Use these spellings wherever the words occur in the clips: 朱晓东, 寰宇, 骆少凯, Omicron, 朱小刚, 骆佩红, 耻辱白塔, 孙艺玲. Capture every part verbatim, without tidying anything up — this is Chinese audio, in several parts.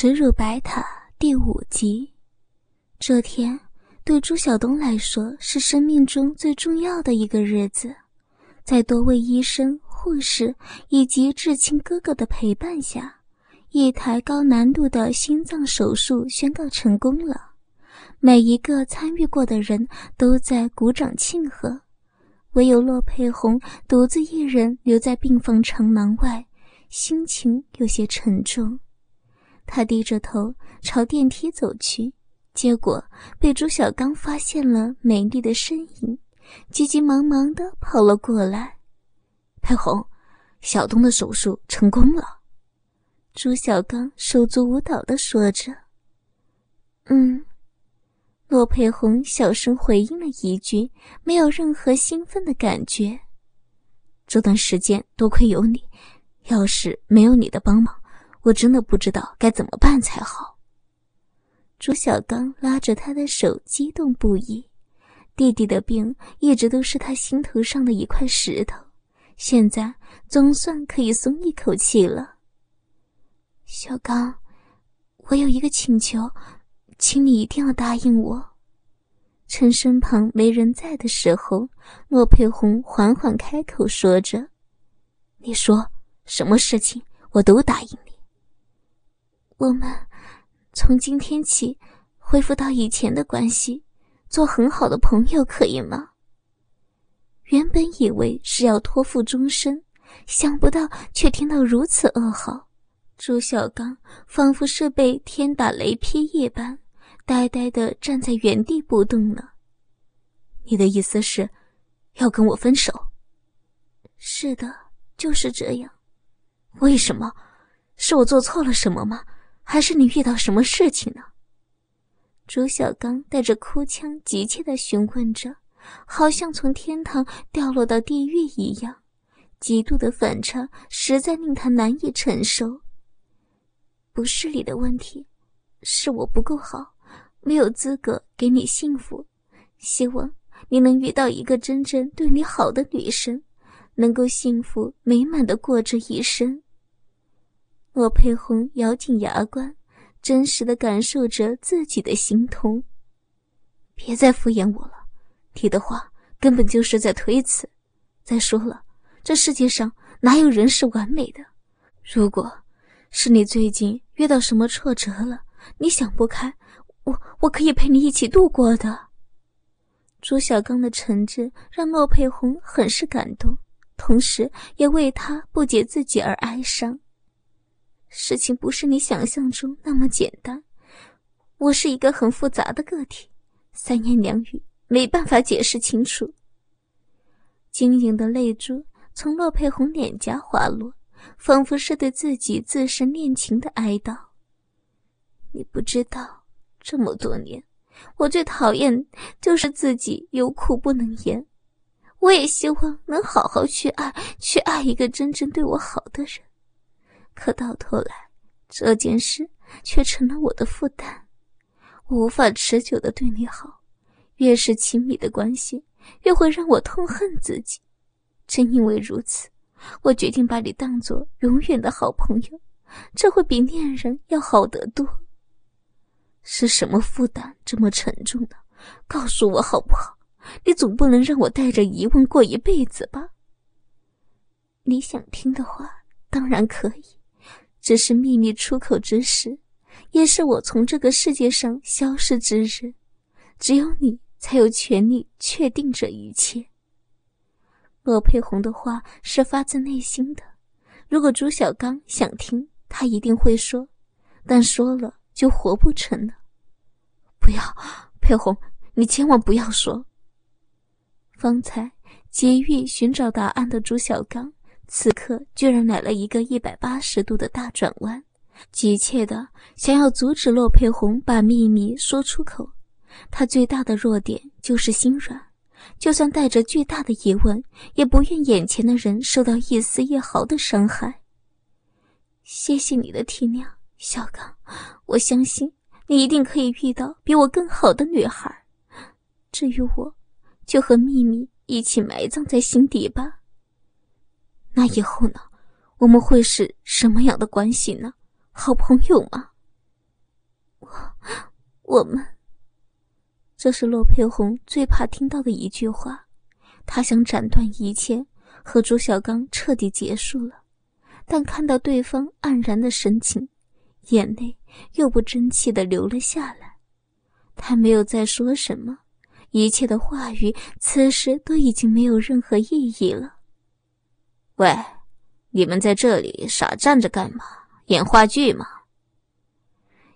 耻辱白塔第五集。这天对朱晓东来说是生命中最重要的一个日子，在多位医生、护士以及至亲哥哥的陪伴下，一台高难度的心脏手术宣告成功了。每一个参与过的人都在鼓掌庆贺，唯有骆佩红独自一人留在病房长廊外，心情有些沉重。他低着头朝电梯走去，结果被朱小刚发现了美丽的身影，急急忙忙地跑了过来。佩红，小东的手术成功了。朱小刚手足舞蹈地说着。嗯。骆佩红小声回应了一句，没有任何兴奋的感觉。这段时间多亏有你，要是没有你的帮忙，我真的不知道该怎么办才好。朱小刚拉着他的手激动不已，弟弟的病一直都是他心头上的一块石头，现在总算可以松一口气了。小刚，我有一个请求，请你一定要答应我。趁身旁没人在的时候，骆佩红缓缓开口说着。你说，什么事情我都答应你。我们从今天起恢复到以前的关系，做很好的朋友，可以吗？原本以为是要托付终身，想不到却听到如此噩耗。朱小刚仿佛是被天打雷劈一般，呆呆地站在原地不动了。你的意思是要跟我分手？是的，就是这样。为什么？是我做错了什么吗？还是你遇到什么事情呢？朱小刚带着哭腔急切地询问着，好像从天堂掉落到地狱一样，极度的反差实在令他难以承受。不是你的问题，是我不够好，没有资格给你幸福。希望你能遇到一个真正对你好的女生，能够幸福美满地过这一生。骆佩红咬紧牙关，真实地感受着自己的心痛。别再敷衍我了，你的话根本就是在推辞。再说了，这世界上哪有人是完美的？如果是你最近遇到什么挫折了，你想不开，我我可以陪你一起度过的。朱小刚的诚挚让骆佩红很是感动，同时也为他不解自己而哀伤。事情不是你想象中那么简单，我是一个很复杂的个体，三言两语没办法解释清楚。晶莹的泪珠从骆佩红脸颊滑落，仿佛是对自己自身恋情的哀悼。你不知道，这么多年我最讨厌就是自己有苦不能言。我也希望能好好去爱，去爱一个真正对我好的人。可到头来，这件事却成了我的负担。我无法持久地对你好，越是亲密的关系，越会让我痛恨自己。正因为如此，我决定把你当作永远的好朋友，这会比恋人要好得多。是什么负担这么沉重呢？告诉我好不好？你总不能让我带着疑问过一辈子吧？你想听的话当然可以，只是秘密出口之时，也是我从这个世界上消失之日，只有你才有权利确定这一切。骆佩红的话是发自内心的，如果朱小刚想听，他一定会说，但说了就活不成了。不要，佩红，你千万不要说。方才急于寻找答案的朱小刚此刻居然来了一个一百八十度的大转弯，急切的想要阻止骆佩红把秘密说出口。他最大的弱点就是心软，就算带着巨大的疑问，也不愿眼前的人受到一丝一毫的伤害。谢谢你的体谅，小刚，我相信你一定可以遇到比我更好的女孩。至于我，就和秘密一起埋葬在心底吧。那以后呢？我们会是什么样的关系呢？好朋友吗？我们。这是骆佩红最怕听到的一句话，他想斩断一切，和朱小刚彻底结束了，但看到对方黯然的神情，眼泪又不争气地流了下来。他没有再说什么，一切的话语此时都已经没有任何意义了。喂，你们在这里傻站着干嘛？演话剧吗？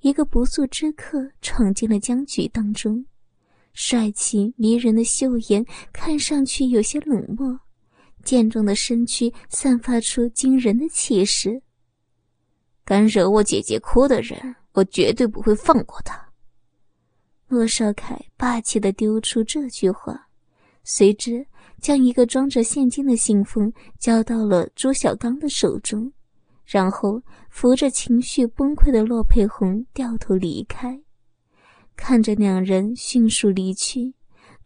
一个不速之客闯进了僵局当中，帅气迷人的秀妍看上去有些冷漠，健壮的身躯散发出惊人的气势。敢惹我姐姐哭的人，我绝对不会放过他。骆少凯霸气地丢出这句话，随之将一个装着现金的信封交到了朱小刚的手中，然后扶着情绪崩溃的骆佩红掉头离开。看着两人迅速离去，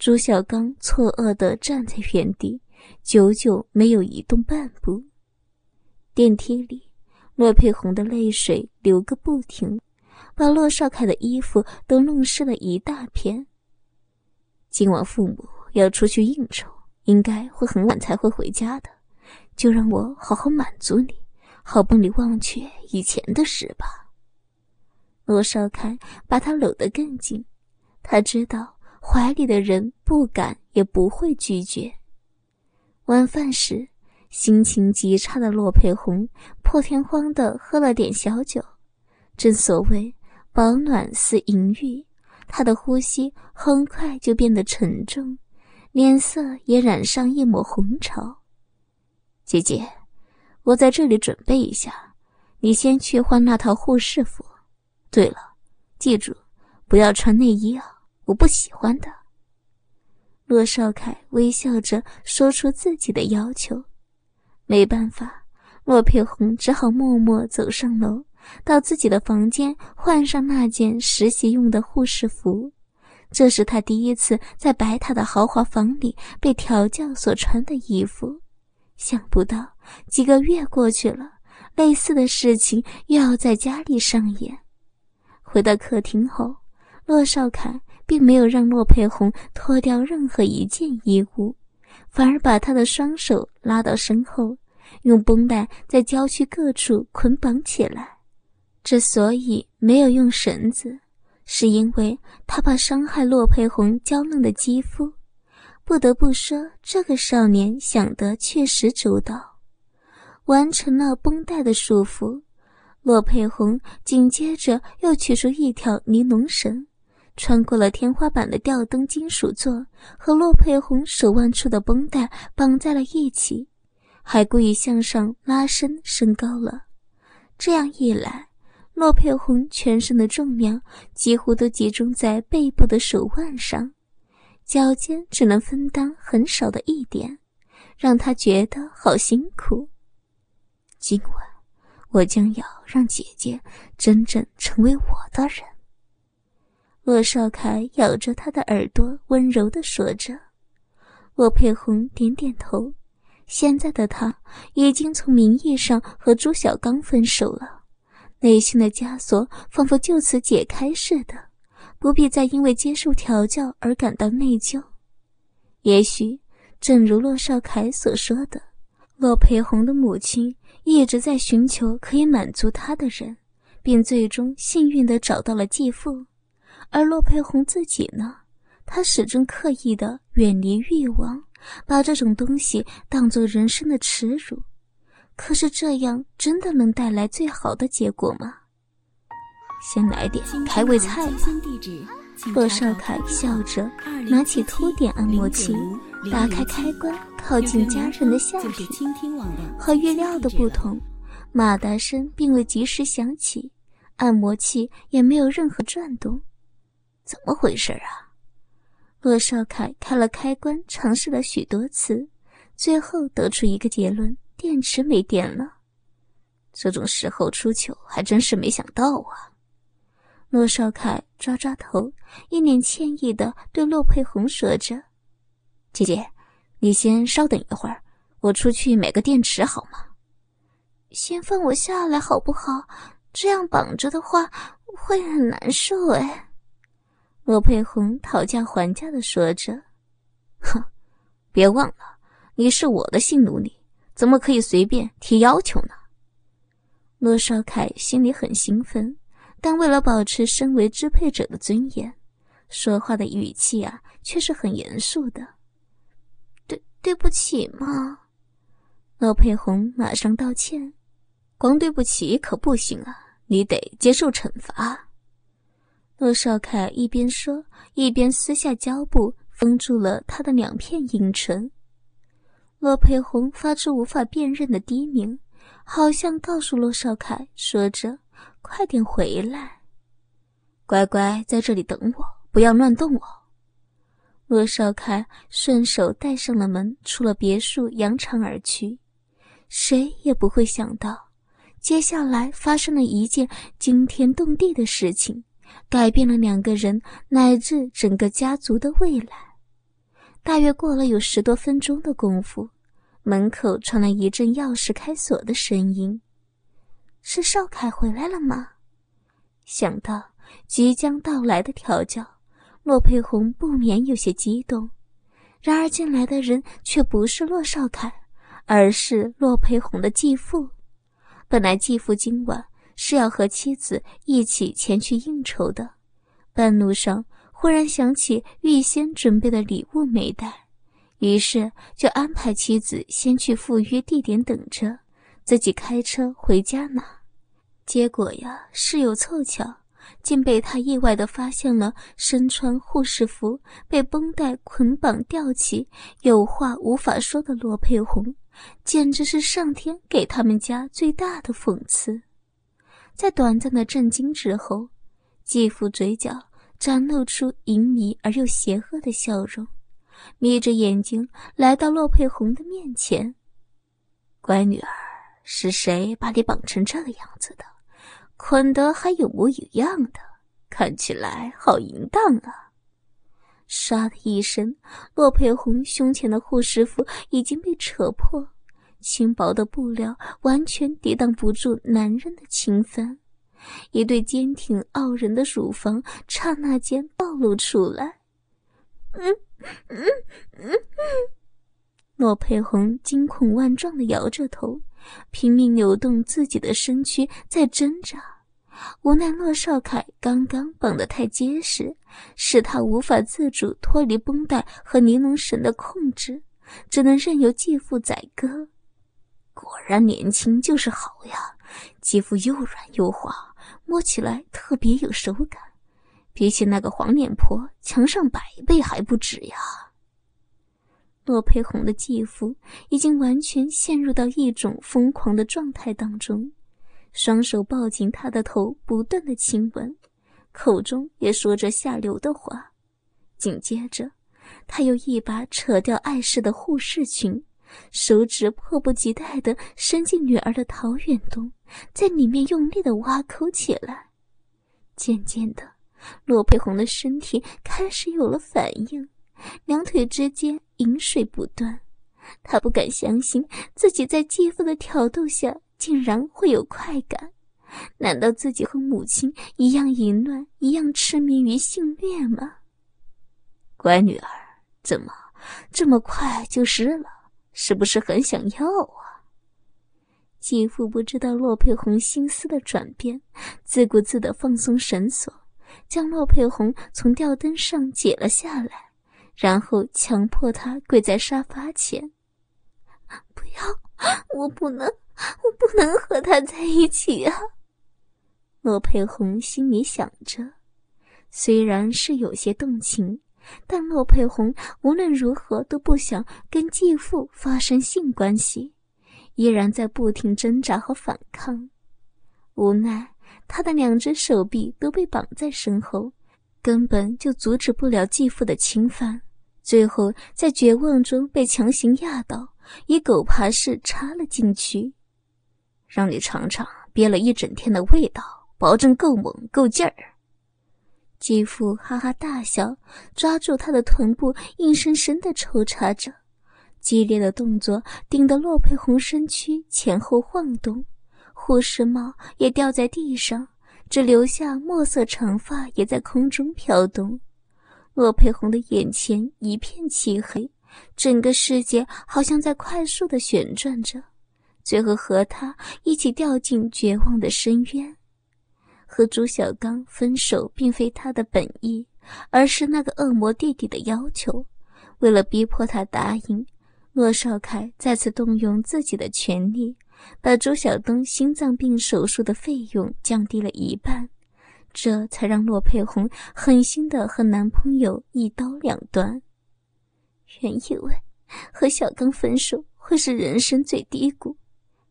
朱小刚错愕地站在原地，久久没有移动半步。电梯里，骆佩红的泪水流个不停，把骆少凯的衣服都弄湿了一大片。今晚父母要出去应酬，应该会很晚才会回家的，就让我好好满足你，好帮你忘却以前的事吧。骆少凯把他搂得更紧，他知道怀里的人不敢也不会拒绝。晚饭时，心情极差的骆佩红破天荒地喝了点小酒，正所谓保暖似淫欲，他的呼吸很快就变得沉重，脸色也染上一抹红潮。姐姐，我在这里准备一下，你先去换那套护士服。对了，记住不要穿内衣啊，我不喜欢的。骆少凯微笑着说出自己的要求。没办法，骆佩红只好默默走上楼，到自己的房间换上那件实习用的护士服，这是他第一次在白塔的豪华房里被调教所穿的衣服。想不到几个月过去了，类似的事情又要在家里上演。回到客厅后，骆少凯并没有让骆佩红脱掉任何一件衣物，反而把他的双手拉到身后，用绷带在郊区各处捆绑起来。之所以没有用绳子，是因为他怕伤害骆佩红娇嫩的肌肤。不得不说，这个少年想得确实周到。完成了绷带的束缚，骆佩红紧接着又取出一条尼龙绳，穿过了天花板的吊灯金属座，和骆佩红手腕处的绷带绑在了一起，还故意向上拉伸升高了。这样一来，骆佩红全身的重量几乎都集中在背部的手腕上，脚尖只能分担很少的一点，让她觉得好辛苦。今晚我将要让姐姐真正成为我的人。骆少凯咬着她的耳朵温柔地说着。骆佩红点点头，现在的他已经从名义上和朱小刚分手了，内心的枷锁仿佛就此解开似的，不必再因为接受调教而感到内疚。也许正如骆少凯所说的，骆培红的母亲一直在寻求可以满足他的人，并最终幸运地找到了继父，而骆培红自己呢，他始终刻意地远离欲望，把这种东西当作人生的耻辱。可是这样真的能带来最好的结果吗？先来点开胃菜吧。骆少凯笑着拿起凸点按摩器，打开开关，靠近家人的下体。和预料的不同，马达声并未及时响起，按摩器也没有任何转动。怎么回事啊？骆少凯开了开关，尝试了许多次，最后得出一个结论，电池没电了。这种时候出糗还真是没想到啊。骆少凯抓抓头，一脸歉意地对骆佩红说着，姐姐，你先稍等一会儿，我出去买个电池好吗？先放我下来好不好？这样绑着的话会很难受哎。罗佩红讨价还价地说着：“哼，别忘了，你是我的性奴隶，怎么可以随便提要求呢？”骆少凯心里很兴奋，但为了保持身为支配者的尊严，说话的语气啊，却是很严肃的。对对不起嘛。罗佩红马上道歉：“光对不起可不行啊，你得接受惩罚。”骆少凯一边说，一边撕下胶布封住了他的两片阴唇。骆佩红发出无法辨认的低鸣，好像告诉骆少凯，说着快点回来，乖乖在这里等我，不要乱动我。骆少凯顺手带上了门，出了别墅扬长而去。谁也不会想到，接下来发生了一件惊天动地的事情，改变了两个人乃至整个家族的未来。大约过了有十多分钟的功夫，门口传来一阵钥匙开锁的声音。是少凯回来了吗？想到即将到来的调教，骆佩红不免有些激动。然而进来的人却不是骆少凯，而是骆佩红的继父。本来继父今晚是要和妻子一起前去应酬的，半路上忽然想起预先准备的礼物没带，于是就安排妻子先去赴约地点等着，自己开车回家拿。结果呀，事有凑巧，竟被他意外地发现了身穿护士服、被绷带捆绑吊起、有话无法说的罗佩红，简直是上天给他们家最大的讽刺。在短暂的震惊之后，继父嘴角展露出淫靡而又邪恶的笑容，眯着眼睛来到骆佩红的面前：“乖女儿，是谁把你绑成这个样子的？捆得还有模有样的，看起来好淫荡啊！”唰的一声，骆佩红胸前的护士服已经被扯破，轻薄的布料完全抵挡不住男人的侵犯，一对坚挺傲人的乳房刹那间暴露出来。嗯嗯嗯骆佩红惊恐万状地摇着头，拼命扭动自己的身躯在挣扎。无奈骆少凯刚刚绑得太结实，使他无法自主脱离绷带和尼龙绳的控制，只能任由继父宰割。果然年轻就是好呀，肌肤又软又滑，摸起来特别有手感，比起那个黄脸婆强上百倍还不止呀。骆佩红的继父已经完全陷入到一种疯狂的状态当中，双手抱紧她的头，不断的亲吻，口中也说着下流的话。紧接着，他又一把扯掉碍事的护士裙，手指迫不及待地伸进女儿的桃源洞，在里面用力地挖抠起来。渐渐的，骆佩红的身体开始有了反应，两腿之间饮水不断。她不敢相信自己在继父的挑逗下竟然会有快感，难道自己和母亲一样淫乱，一样痴迷于性虐吗？乖女儿，怎么这么快就湿了？是不是很想要啊？继父不知道骆佩红心思的转变，自顾自地放松绳索，将骆佩红从吊灯上解了下来，然后强迫她跪在沙发前。不要，我不能，我不能和他在一起啊！骆佩红心里想着，虽然是有些动情，但骆佩红无论如何都不想跟继父发生性关系，依然在不停挣扎和反抗。无奈他的两只手臂都被绑在身后，根本就阻止不了继父的侵犯，最后在绝望中被强行压倒，以狗爬式插了进去。让你尝尝憋了一整天的味道，保证够猛够劲儿。继父哈哈大笑，抓住他的臀部硬生生地抽插着，激烈的动作顶得骆佩红身躯前后晃动，护士帽也掉在地上，只留下墨色长发也在空中飘动。鄂培红的眼前一片漆黑，整个世界好像在快速的旋转着，最后和他一起掉进绝望的深渊。和朱小刚分手并非他的本意，而是那个恶魔弟弟的要求。为了逼迫他答应，骆少凯再次动用自己的权力，把朱晓东心脏病手术的费用降低了一半，这才让骆佩红狠心地和男朋友一刀两断。原以为和小刚分手会是人生最低谷，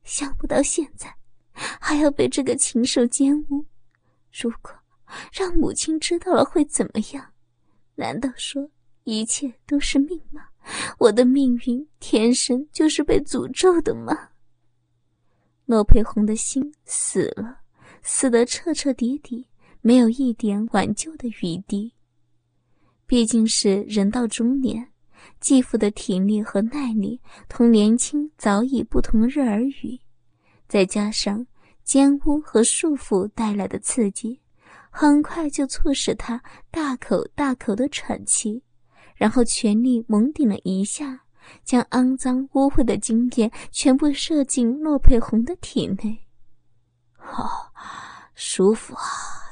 想不到现在还要被这个禽兽奸污。如果让母亲知道了会怎么样？难道说一切都是命吗？我的命运天生就是被诅咒的吗？骆佩红的心死了，死得彻彻底底，没有一点挽救的余地。毕竟是人到中年，继父的体力和耐力同年轻早已不同日而语，再加上奸污和束缚带来的刺激，很快就促使他大口大口的喘气，然后全力猛顶了一下，将肮脏污秽的精液全部射进骆佩红的体内。哦，舒服啊，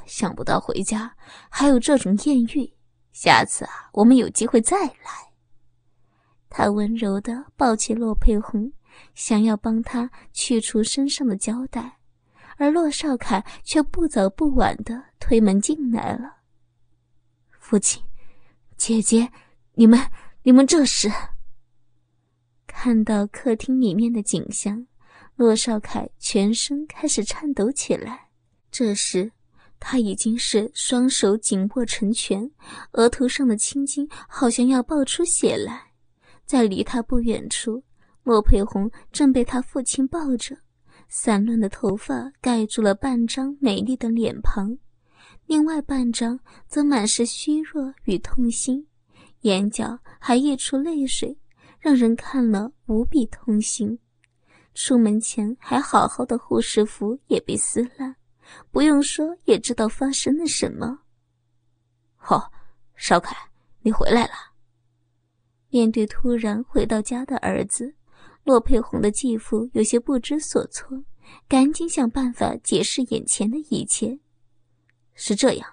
想不到回家还有这种艳遇，下次啊，我们有机会再来。他温柔地抱起骆佩红，想要帮他去除身上的胶带，而骆少凯却不早不晚地推门进来了。父亲，姐姐，你们你们这是。看到客厅里面的景象，骆少凯全身开始颤抖起来。这时他已经是双手紧握成拳，额头上的青筋好像要爆出血来。在离他不远处，骆佩红正被他父亲抱着，散乱的头发盖住了半张美丽的脸庞，另外半张则满是虚弱与痛心，眼角还溢出泪水，让人看了无比痛心。出门前还好好的护士服也被撕烂，不用说也知道发生了什么。哦，少凯，你回来了。面对突然回到家的儿子，骆佩红的继父有些不知所措，赶紧想办法解释眼前的一切。是这样，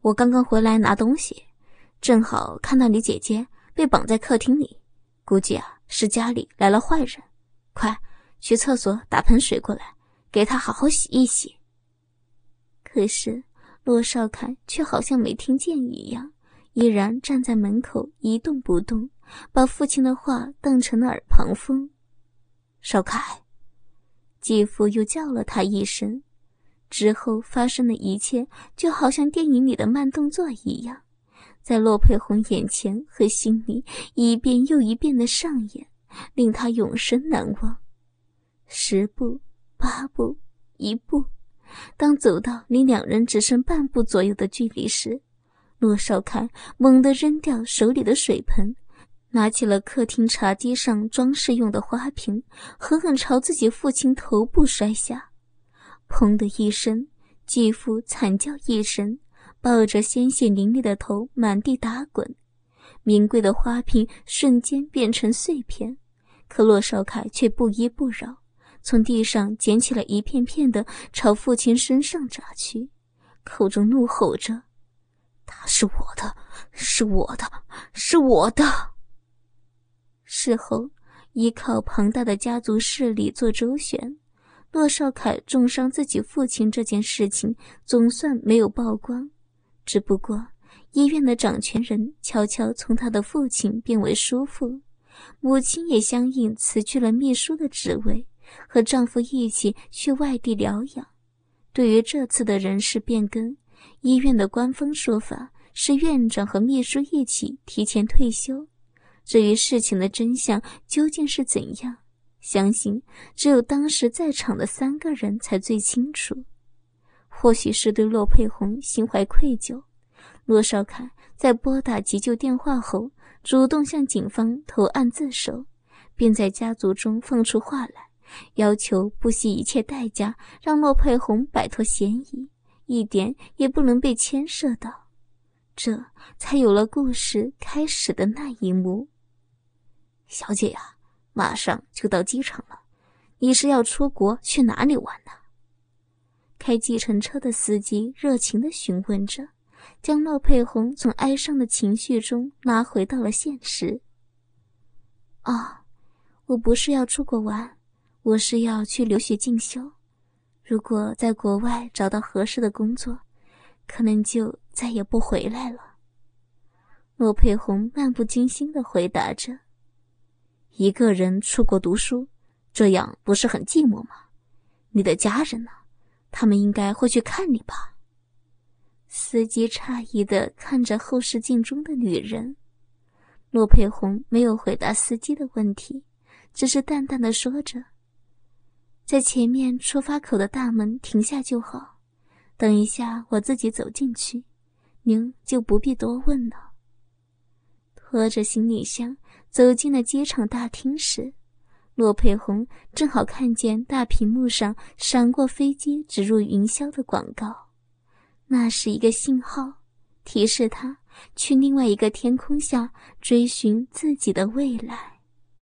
我刚刚回来拿东西，正好看到你姐姐被绑在客厅里，估计啊是家里来了坏人，快去厕所打盆水过来，给她好好洗一洗。可是骆少凯却好像没听见一样，依然站在门口一动不动，把父亲的话当成了耳旁风。少凯，继父又叫了他一声，之后发生的一切就好像电影里的慢动作一样，在骆佩红眼前和心里一遍又一遍的上演，令他永生难忘。十步八步一步，当走到离两人只剩半步左右的距离时，骆少凯猛地扔掉手里的水盆，拿起了客厅茶几上装饰用的花瓶，狠狠朝自己父亲头部摔下。砰的一声，继父惨叫一声，抱着鲜血淋漓的头满地打滚，名贵的花瓶瞬间变成碎片。可骆少凯却不依不饶，从地上捡起了一片片的朝父亲身上砸去，口中怒吼着：他是我的，是我的，是我的。事后，依靠庞大的家族势力做周旋，骆少凯重伤自己父亲这件事情总算没有曝光。只不过，医院的掌权人悄悄从他的父亲变为叔父，母亲也相应辞去了秘书的职位，和丈夫一起去外地疗养。对于这次的人事变更，医院的官方说法是院长和秘书一起提前退休。至于事情的真相究竟是怎样，相信只有当时在场的三个人才最清楚。或许是对骆佩红心怀愧疚，骆少凯在拨打急救电话后，主动向警方投案自首，并在家族中放出话来，要求不惜一切代价让骆佩红摆脱嫌疑，一点也不能被牵涉到。这才有了故事开始的那一幕。小姐呀、啊，马上就到机场了，你是要出国去哪里玩呢？开计程车的司机热情地询问着，将骆佩红从哀伤的情绪中拉回到了现实。哦，我不是要出国玩，我是要去留学进修。如果在国外找到合适的工作，可能就再也不回来了。骆佩红漫不经心地回答着。一个人出国读书，这样不是很寂寞吗？你的家人呢？他们应该会去看你吧？司机诧异地看着后视镜中的女人。骆佩红没有回答司机的问题，只是淡淡地说着，在前面出发口的大门停下就好，等一下我自己走进去，您就不必多问了。拖着行李箱走进了机场大厅时，骆佩红正好看见大屏幕上闪过飞机直入云霄的广告，那是一个信号，提示他去另外一个天空下追寻自己的未来。